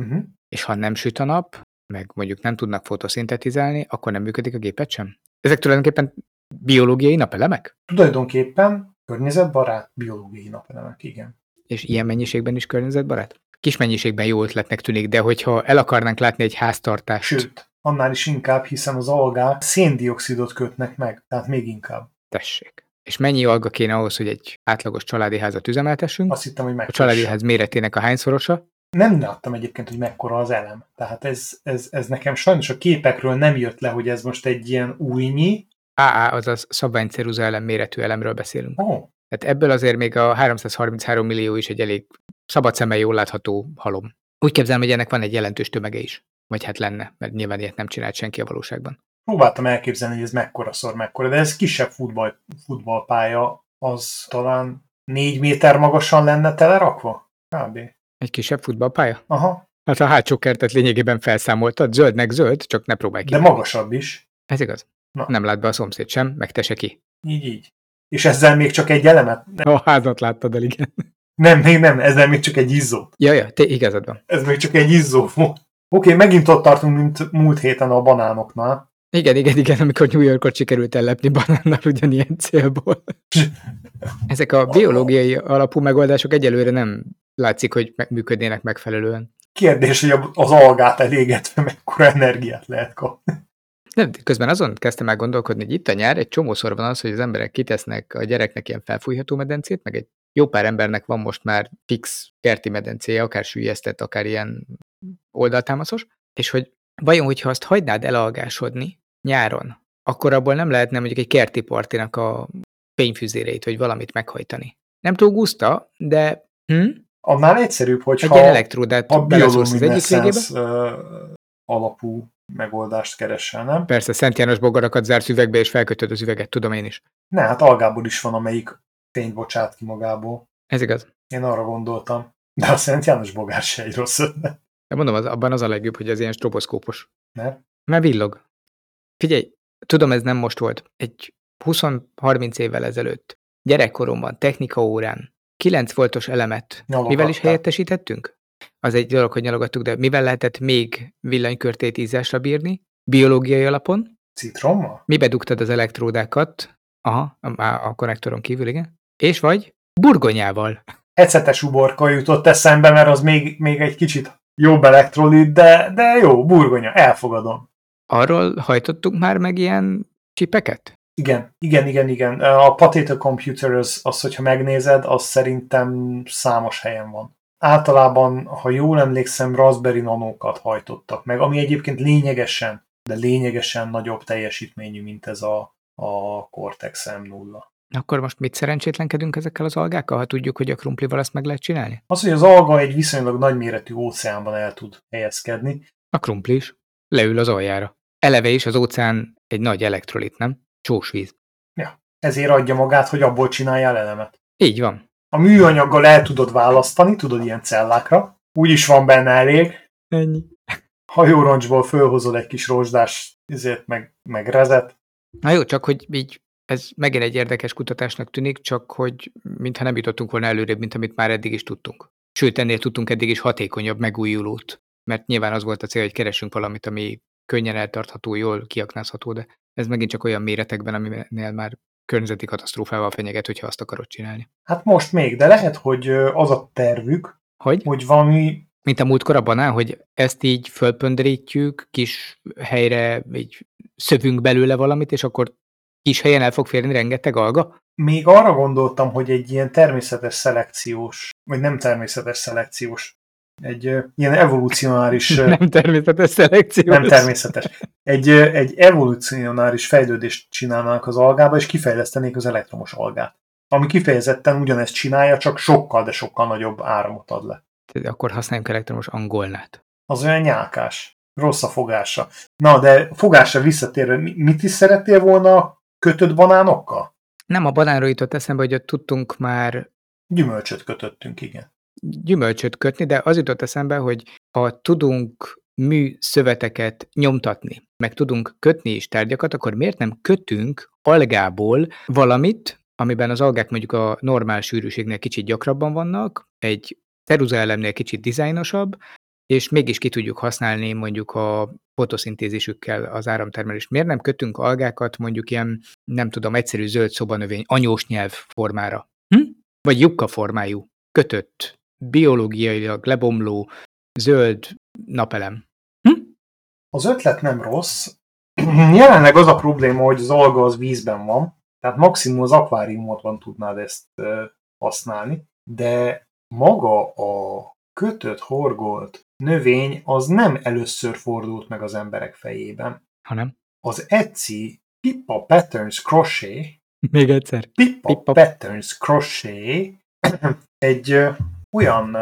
és ha nem süt a nap, meg mondjuk nem tudnak fotoszintetizálni, akkor nem működik a gépet sem? Ezek tulajdonképpen biológiai napelemek? Tulajdonképpen környezetbarát biológiai napelemek, igen. És ilyen mennyiségben is környezetbarát? Kis mennyiségben jó ötletnek tűnik, de hogyha el akarnánk látni egy háztartást... Sőt, annál is inkább, hiszen az algák széndioxidot kötnek meg, tehát még inkább. Tessék. És mennyi alga kéne ahhoz, hogy egy átlagos családi házat üzemeltessünk? Azt hittem, hogy a családi ház méretének a hányszorosa? Nem láttam egyébként, hogy mekkora az elem. Tehát ez nekem sajnos a képekről nem jött le, hogy ez most egy ilyen újnyi. AA, azaz szabványceruza elem méretű elemről beszélünk. Oh. Tehát ebből azért még a 333 millió is egy elég szabad szemmel jól látható halom. Úgy képzelem, hogy ennek van egy jelentős tömege is. Vagy hát lenne, mert nyilván ilyet nem csinált senki a valóságban. Próbáltam elképzelni, hogy ez mekkora, de ez kisebb futballpálya, az talán 4 méter magasan lenne telerakva? Kb. Egy kisebb futballpálya? Aha. Hát a hátsó kertet lényegében felszámoltad, zöldnek zöld, csak ne próbálj ki. De magasabb is. Ez igaz. Na. Nem lát be a szomszéd sem, meg te se ki. Így. És ezzel még csak egy elemet? Nem. A házat láttad el, igen. Nem, még nem, ezzel még csak egy izzó. Ja, te igazad van. Ez még csak egy izzó volt. Oké, megint ott tartunk, mint múlt héten a banánoknál. Igen, amikor New Yorkot sikerült ellepni banánnal ugyanilyen célból. Ezek a biológiai alapú megoldások egyelőre nem látszik, hogy működnének megfelelően. Kérdés, hogy az algát elégetve mekkora energiát lehet kapni. Nem, közben azon kezdtem el gondolkodni, hogy itt a nyár egy csomószor van az, hogy az emberek kitesznek a gyereknek ilyen felfújható medencét, meg egy jó pár embernek van most már fix kerti medencéje, akár süllyesztett, akár ilyen oldaltámaszos, és hogy vajon, hogyha azt hagynád elalgásodni nyáron, akkor abból nem lehetne mondjuk egy kerti partinak a fényfüzéreit, vagy valamit meghajtani. Nem túl guszta, de... Annál egyszerűbb, hogyha egy elektródát beleszúrsz az egyik végébe. Alapú megoldást keresel, nem? Persze, Szent János bogarakat zársz üvegbe, és felkötöd az üveget, tudom én is. Ne, hát algából is van, amelyik fényt bocsát ki magából. Ez igaz. Én arra gondoltam. De a Szent János bogár se egy rossz ötlet. De mondom, abban az a legjobb, hogy ez ilyen stroboszkópos. Nem? Mert villog. Figyelj, tudom, ez nem most volt. Egy 20-30 évvel ezelőtt gyerekkoromban, technikaórán 9 voltos elemet mivel is helyettesítettünk? Az egy dolog, hogy nyalogattuk, de mivel lehetett még villanykörtét ízásra bírni? Biológiai alapon? Citrommal? Mi bedugtad az elektródákat? Aha, a konnektoron kívül, igen. És vagy burgonyával. Ecetes uborka jutott eszembe, mert az még egy kicsit jobb elektrolit, de jó, burgonya, elfogadom. Arról hajtottunk már meg ilyen csipeket? Igen. A Potato Computer az, hogyha megnézed, az szerintem számos helyen van. Általában, ha jól emlékszem, Raspberry Nanókat hajtottak meg, ami egyébként lényegesen, de lényegesen nagyobb teljesítményű, mint ez a Cortex M0. Akkor most mit szerencsétlenkedünk ezekkel az algákkal, ha tudjuk, hogy a krumplival ezt meg lehet csinálni? Az, hogy az alga egy viszonylag nagyméretű óceánban el tud helyezkedni. A krumpli is. Leül az aljára. Eleve is az óceán egy nagy elektrolit, nem? Csós víz. Ja, ezért adja magát, hogy abból csináljál elemet. Így van. A műanyaggal el tudod választani, tudod, ilyen cellákra. Úgyis van benne elég. Ennyi. Hajóroncsból fölhozol egy kis rozsdás, ezért meg rezet. Na jó, csak hogy így ez megint egy érdekes kutatásnak tűnik, csak hogy mintha nem jutottunk volna előrébb, mint amit már eddig is tudtunk. Sőt, ennél tudtunk eddig is hatékonyabb megújulót, mert nyilván az volt a cél, hogy keresünk valamit, ami könnyen eltartható, jól kiaknázható, de ez megint csak olyan méretekben, aminél már környezeti katasztrófával fenyeget, hogyha azt akarod csinálni. Hát most még, de lehet, hogy az a tervük, hogy valami... Mint a múltkor a banán, hogy ezt így fölpöndrítjük, kis helyre így szövünk belőle valamit, és akkor kis helyen el fog férni rengeteg alga? Még arra gondoltam, hogy egy ilyen természetes szelekciós, vagy nem természetes szelekciós, egy ilyen evolucionáris... Nem természetes szelekciós. Nem természetes. Egy evolucionáris fejlődést csinálnánk az algába, és kifejlesztenék az elektromos algát. Ami kifejezetten ugyanezt csinálja, csak sokkal, de sokkal nagyobb áramot ad le. Tehát akkor használjunk elektromos angolnát. Az olyan nyálkás. Rossz a fogása. Na, de fogásra visszatérve, mit is szerettél volna kötött banánokkal? Nem, a banánról jutott eszembe, hogy ott tudtunk már... Gyümölcsöt kötöttünk, igen. Gyümölcsöt kötni, de az jutott eszembe, hogy ha tudunk műszöveteket nyomtatni, meg tudunk kötni is tárgyakat, akkor miért nem kötünk algából valamit, amiben az algák mondjuk a normál sűrűségnél kicsit gyakrabban vannak, egy ceruzaellemnél kicsit dizájnosabb, és mégis ki tudjuk használni mondjuk a fotoszintézisükkel az áramtermelést. Miért nem kötünk algákat mondjuk ilyen, nem tudom, egyszerű zöld szobanövény, anyós nyelv formára? Vagy lyukka formájú, kötött, biológiailag lebomló, zöld napelem. Az ötlet nem rossz. Jelenleg az a probléma, hogy az alga az vízben van, tehát maximum az akváriumban tudnád ezt használni, de maga a kötött, horgolt növény az nem először fordult meg az emberek fejében. Hanem? Az Etsy Pippa Patterns Crochet. Még egyszer. Pippa Patterns Crochet egy olyan,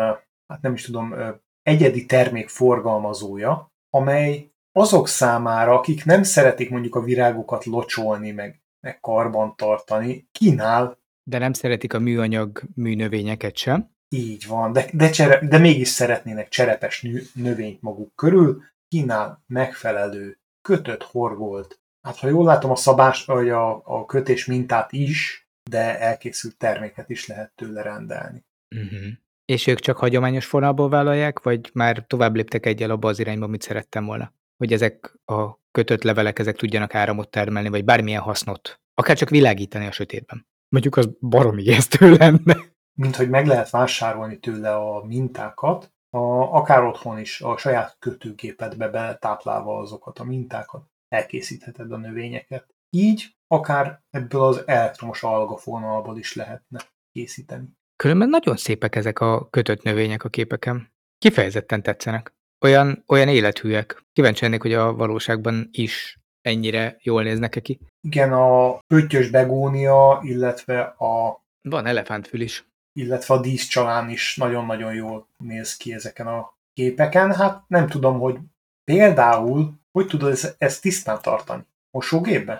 hát nem is tudom, egyedi termék forgalmazója, amely azok számára, akik nem szeretik mondjuk a virágokat locsolni, meg karbantartani, kínál. De nem szeretik a műanyag műnövényeket sem. Így van, de mégis szeretnének cserepes növényt maguk körül, kínál megfelelő, kötött, horgolt. Hát ha jól látom, a szabás, vagy a kötés mintát is, de elkészült terméket is lehet tőle rendelni. Uh-huh. És ők csak hagyományos formában vállalják, vagy már tovább léptek egyel abba az irányba, amit szerettem volna? Hogy ezek a kötött levelek, ezek tudjanak áramot termelni, vagy bármilyen hasznot, akár csak világítani a sötétben. Mondjuk az baromi ijesztő lenne. Mint hogy meg lehet vásárolni tőle a mintákat, akár otthon is, a saját kötőgépedbe betáplálva azokat a mintákat, elkészítheted a növényeket. Így akár ebből az elektromos algafonalból is lehetne készíteni. Különben nagyon szépek ezek a kötött növények a képeken. Kifejezetten tetszenek. Olyan élethűek. Kíváncsi lennék, hogy a valóságban is ennyire jól néznek ki. Igen, a pöttyös begónia, illetve van elefántfül is. Illetve a díszcsalán is nagyon-nagyon jól néz ki ezeken a képeken. Hát nem tudom, hogy például, hogy tudod ezt tisztán tartani? Mosógépben?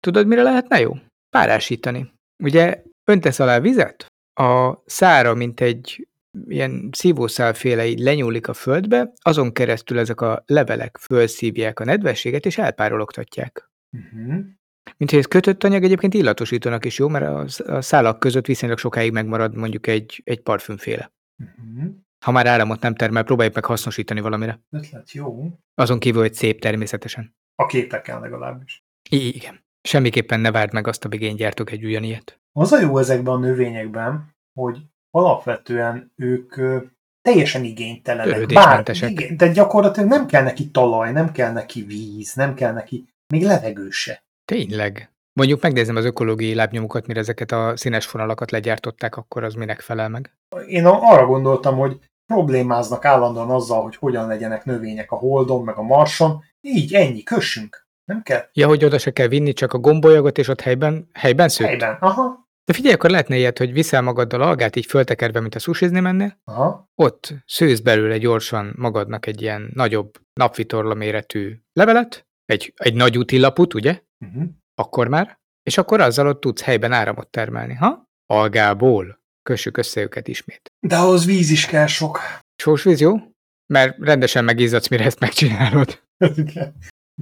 Tudod, mire lehetne jó? Párásítani. Ugye öntesz alá vizet, a szára, mint egy ilyen szívószálféle így lenyúlik a földbe, azon keresztül ezek a levelek fölszívják a nedvességet, és elpárologtatják. Mint hogy ez kötött anyag, egyébként illatosítónak is jó, mert a szálak között viszonylag sokáig megmarad mondjuk egy parfümféle. Ha már áramot nem termel, próbáljuk meg hasznosítani valamire. Ötlet jó. Azon kívül, hogy szép természetesen. A képeken legalábbis. Igen. Semmiképpen ne várd meg azt, amíg én gyártok egy ugyanilyet. Az a jó ezekben a növényekben, hogy alapvetően ők teljesen igénytelenek. De gyakorlatilag nem kell neki talaj, nem kell neki víz, nem kell neki még levegő se. Tényleg. Mondjuk megnézem az ökológiai lábnyomukat, mire ezeket a színes fonalakat legyártották, akkor az minek felel meg? Én arra gondoltam, hogy problémáznak állandóan azzal, hogy hogyan legyenek növények a Holdon, meg a Marson. Így, ennyi, kössünk. Nem kell. Ja, hogy oda se kell vinni, csak a gombolyagot, és ott helyben szőtt? Helyben, aha. De figyelj, akkor lehetne ilyet, hogy viszel magaddal algát, így föltekerve, mint a sushizni mennél. Aha. Ott szősz belőle gyorsan magadnak egy ilyen nagyobb napvitorla méretű levelet, egy nagy útilaput, ugye? Uh-huh. Akkor már. És akkor azzal ott tudsz helyben áramot termelni, ha? Algából. Kössük össze őket ismét. De ahhoz víz is kell sok. Sós víz, jó? Mert rendesen megizzadsz, mire ezt megcsinálod.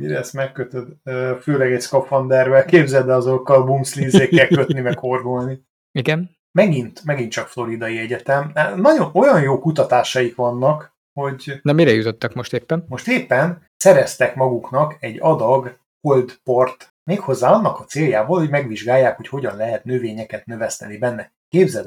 Mire ezt megkötöd? Főleg egy szkafandervel, képzeld el azokkal bumszlinzékkel kötni, meg horgolni. Igen. Megint csak Floridai Egyetem. Nagyon olyan jó kutatásaik vannak, hogy... Na mire jutottak most éppen? Most éppen szereztek maguknak egy adag holdport. Méghozzá annak a céljából, hogy megvizsgálják, hogy hogyan lehet növényeket növeszteni benne. Képzeld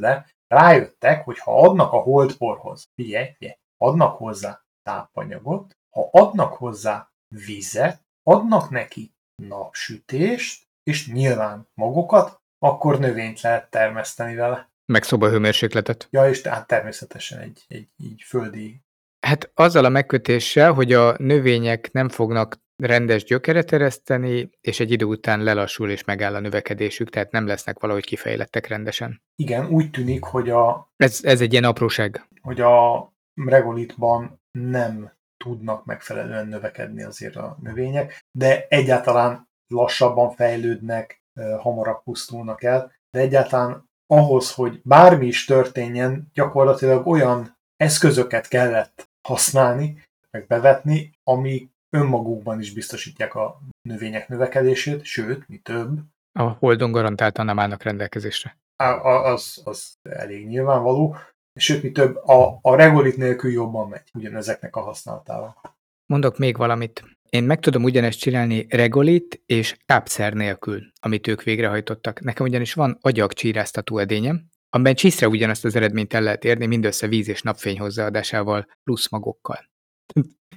el, rájöttek, hogy ha adnak a holdporhoz, figyelj, adnak hozzá tápanyagot, ha adnak hozzá vizet, adnak neki napsütést, és nyilván magokat, akkor növényt lehet termeszteni vele. Meg szobahőmérsékletet. Ja, és hát természetesen egy így földi... Hát azzal a megkötéssel, hogy a növények nem fognak rendes gyökeret ereszteni, és egy idő után lelassul és megáll a növekedésük, tehát nem lesznek valahogy kifejlettek rendesen. Igen, úgy tűnik, hogy a... Ez egy ilyen apróság. Hogy a regolitban nem tudnak megfelelően növekedni azért a növények, de egyáltalán lassabban fejlődnek, hamarabb pusztulnak el, de egyáltalán ahhoz, hogy bármi is történjen, gyakorlatilag olyan eszközöket kellett használni, meg bevetni, ami önmagukban is biztosítják a növények növekedését, sőt, mi több. A Holdon garantáltan nem állnak rendelkezésre. Az elég nyilvánvaló. Sőt, mi több, a regolit nélkül jobban megy ugyanezeknek a használatával. Mondok még valamit. Én meg tudom ugyanezt csinálni regolit és kápszer nélkül, amit ők végrehajtottak. Nekem ugyanis van agyagcsíráztató edényem, amiben csiszre ugyanazt az eredményt el lehet érni, mindössze víz és napfény hozzáadásával, plusz magokkal.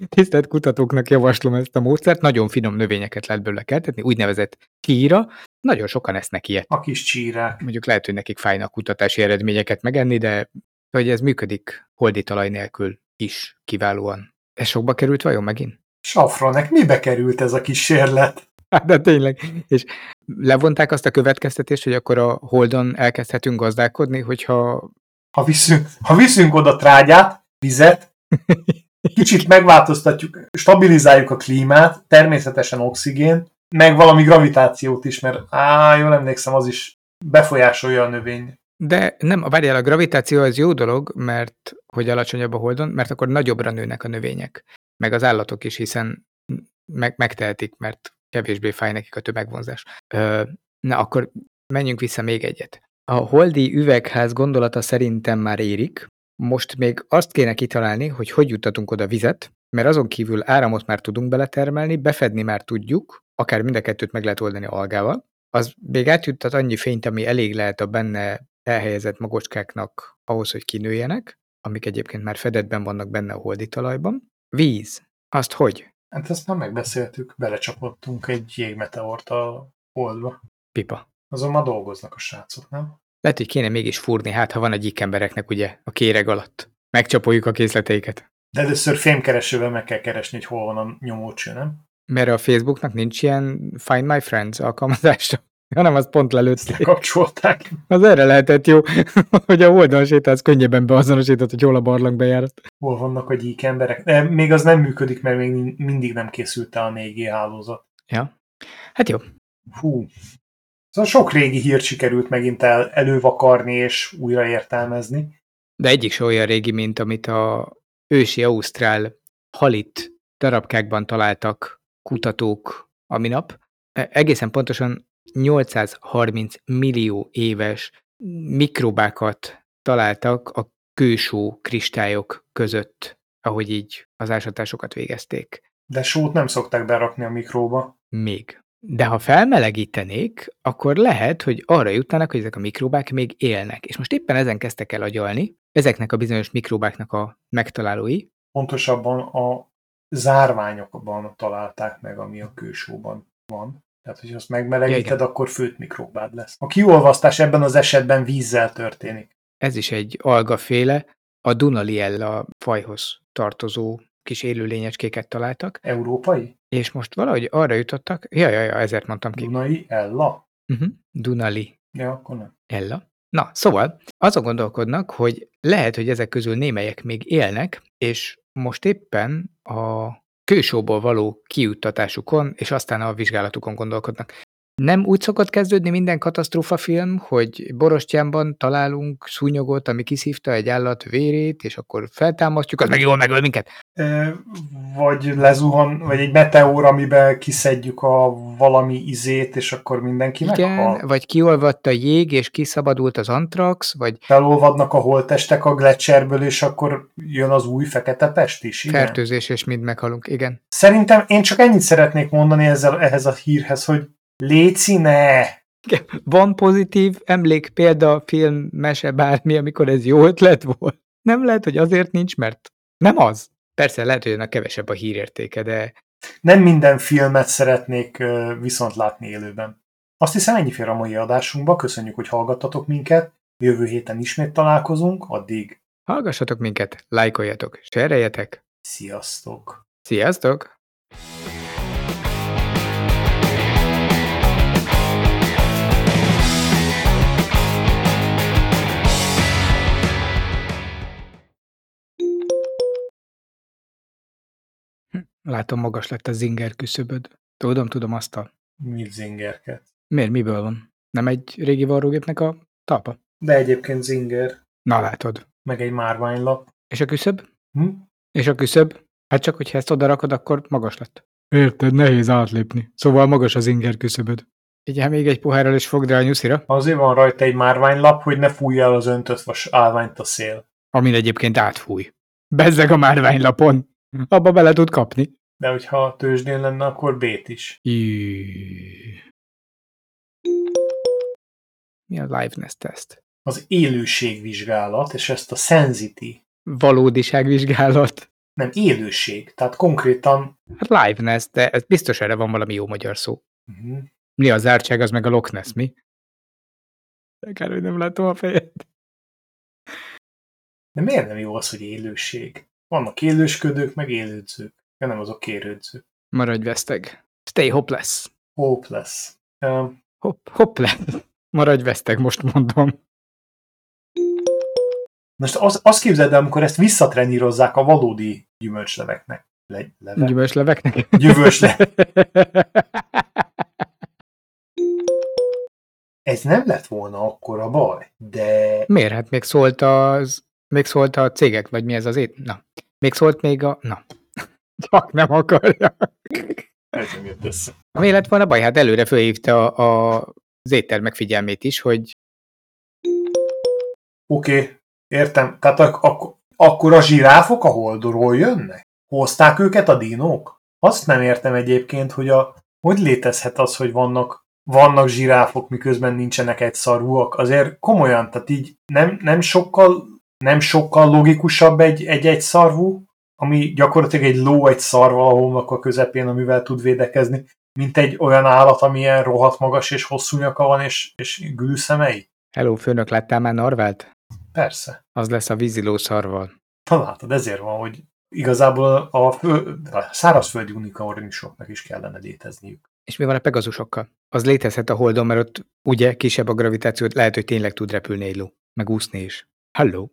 Tisztelt kutatóknak javaslom ezt a módszert, nagyon finom növényeket lehet belőle keltetni, úgynevezett kíra, nagyon sokan esznek ilyet. A kis csírák. Mondjuk lehet, hogy nekik fájnak kutatási eredményeket megenni, de hogy ez működik holdi talaj nélkül is kiválóan. Ez sokba került vajon megint? Safranek, mibe került ez a kísérlet? Hát de tényleg. És levonták azt a következtetést, hogy akkor a Holdon elkezdhetünk gazdálkodni, hogyha... Ha viszünk oda trágyát, vizet, kicsit megváltoztatjuk, stabilizáljuk a klímát, természetesen oxigén, meg valami gravitációt is, mert jól emlékszem, az is befolyásolja a növény. De nem, várjál, a gravitáció az jó dolog, mert hogy alacsonyabb a Holdon, mert akkor nagyobbra nőnek a növények, meg az állatok is, hiszen megtehetik, mert kevésbé fáj nekik a tömegvonzás. Na, akkor menjünk vissza még egyet. A holdi üvegház gondolata szerintem már érik. Most még azt kéne kitalálni, hogy juttatunk oda vizet, mert azon kívül áramot már tudunk beletermelni, befedni már tudjuk, akár mind a kettőt meg lehet oldani algával. Az még átjuttat annyi fényt, ami elég lehet a benne elhelyezett magocskáknak ahhoz, hogy kinőjenek, amik egyébként már fedetben vannak benne a holdi talajban. Víz. Azt hogy? Hát ezt már megbeszéltük, belecsapottunk egy jégmeteort a holdba. Pipa. Azon már dolgoznak a srácok, nem? Lehet, hogy kéne mégis fúrni, hát ha van egy gyík embereknek ugye a kéreg alatt. Megcsapoljuk a készleteiket. De először fémkeresővel meg kell keresni, hogy hol van a nyomócső, nem? Mert a Facebooknak nincs ilyen Find My Friends alkalmazása, hanem azt pont lelőtték. Lekapcsolták. Az erre lehetett jó, hogy a Holdon sétálsz, könnyebben beazonosítod, hogy hol a barlang bejárat. Hol vannak a gyík emberek? De még az nem működik, mert még mindig nem készült el a 4G hálózat. Ja, hát jó. Hú. Szóval sok régi hírt sikerült megint elővakarni és újraértelmezni. De egyik se olyan régi, mint amit a ősi ausztrál halit darabkákban találtak kutatók a minap. Egészen pontosan 830 millió éves mikrobákat találtak a kősó kristályok között, ahogy így az ásatásokat végezték. De sót nem szokták berakni a mikróba. Még. De ha felmelegítenék, akkor lehet, hogy arra jutnának, hogy ezek a mikrobák még élnek. És most éppen ezen kezdtek el agyalni, ezeknek a bizonyos mikrobáknak a megtalálói. Pontosabban a zárványokban találták meg, ami a kősóban van. Tehát, hogyha azt megmelegíted, akkor főtt mikróbád lesz. A kiolvasztás ebben az esetben vízzel történik. Ez is egy algaféle, a Dunaliella fajhoz tartozó kis élőlényecskéket találtak. Európai? És most valahogy arra jutottak, ezért mondtam ki. Dunaliella? Uh-huh. Dunali. Ja, akkor nem. Ella. Na, szóval azon gondolkodnak, hogy lehet, hogy ezek közül némelyek még élnek, és most éppen a kősóból való kijuttatásukon, és aztán a vizsgálatukon gondolkodnak. Nem úgy szokott kezdődni minden katasztrófafilm, hogy borostyánban találunk szúnyogot, ami kiszívta egy állat vérét, és akkor feltámasztjuk, az meg jól megöl minket. Vagy lezuhan, vagy egy meteor, amiben kiszedjük a valami izét, és akkor mindenki meghal. Vagy kiolvadt a jég, és kiszabadult az antrax, vagy... Felolvadnak a holttestek a gletszerből, és akkor jön az új fekete pest is. Igen? Fertőzés, és mind meghalunk, igen. Szerintem én csak ennyit szeretnék mondani ehhez a hírhez, hogy léci, ne! Van pozitív emlék, példa, film, mese, bármi, amikor ez jó ötlet volt. Nem lehet, hogy azért nincs, mert nem az. Persze lehet, hogy ennek kevesebb a hírértéke, de... Nem minden filmet szeretnék viszont látni élőben. Azt hiszem, ennyi fér a mai adásunkba. Köszönjük, hogy hallgattatok minket. Jövő héten ismét találkozunk. Addig... Hallgassatok minket, lájkoljatok, sereljetek. Sziasztok! Sziasztok! Látom, magas lett a zinger küszöböd. Tudom, asztal. Mit zingerket? Miért? Miből van? Nem egy régi varrógépnek a talpa? De egyébként zinger. Na látod. Meg egy márványlap. És a küszöb? És a küszöb? Hát csak, hogyha ezt odarakod, akkor magas lett. Érted, nehéz átlépni. Szóval magas a zinger küszöböd. Igyel még egy pohárral is fogd rá a nyuszira. Azért van rajta egy márványlap, hogy ne fújj el az öntött állványt a szél. Amin egyébként átfúj. Bezzeg a márványlapon. Abba bele tud kapni. De hogyha tőzsdén lenne, akkor B-t is. Mi a liveness test? Az élőségvizsgálat, és ezt a Sensitivity. Valódiságvizsgálat. Nem, élőség. Tehát konkrétan... Hát liveness, de ez biztos erre van valami jó magyar szó. Uh-huh. Mi a zártság, az meg a Loch Ness, mi? Akár, hogy nem látom a fejed. De miért nem jó az, hogy élőség? Vannak élősködők, meg élődzők. Ja, nem azok kérődzők. Maradj veszteg. Stay hopeless. Hopeless. Hopeless. Maradj veszteg, most mondom. Most azt képzeld el, amikor ezt visszatrenírozzák a valódi gyümölcsleveknek. Gyümölcsleveknek? Gyümölcslevek. Ez nem lett volna akkora baj, de... Miért? Hát még szólt az... Még szólt a cégek, vagy mi ez az ét? Na. Még szólt még a... Na. Csak nem akarja. Ez nem jött össze. Mi lett volna baj? Hát előre fölhívta az éttermek figyelmét is, hogy... Oké, értem. Tehát akkor a zsiráfok a holdról jönnek? Hozták őket a dinók? Azt nem értem egyébként, hogy hogy létezhet az, hogy vannak zsiráfok, miközben nincsenek egyszarvúak. Azért komolyan, tehát így nem sokkal logikusabb egy egyszarvú, ami gyakorlatilag egy ló egy szarval a homlok a közepén, amivel tud védekezni, mint egy olyan állat, ami ilyen rohadt magas és hosszú nyaka van, és gülszemei. Hello, főnök, láttál már narvált? Persze. Az lesz a víziló szarval. Na látod, ezért van, hogy igazából a szárazföldi unikornisoknak is kellene létezniük. És mi van a pegazusokkal? Az létezhet a holdon, mert ott ugye kisebb a gravitációt, lehet, hogy tényleg tud repülni egy ló, meg úszni is. Hello.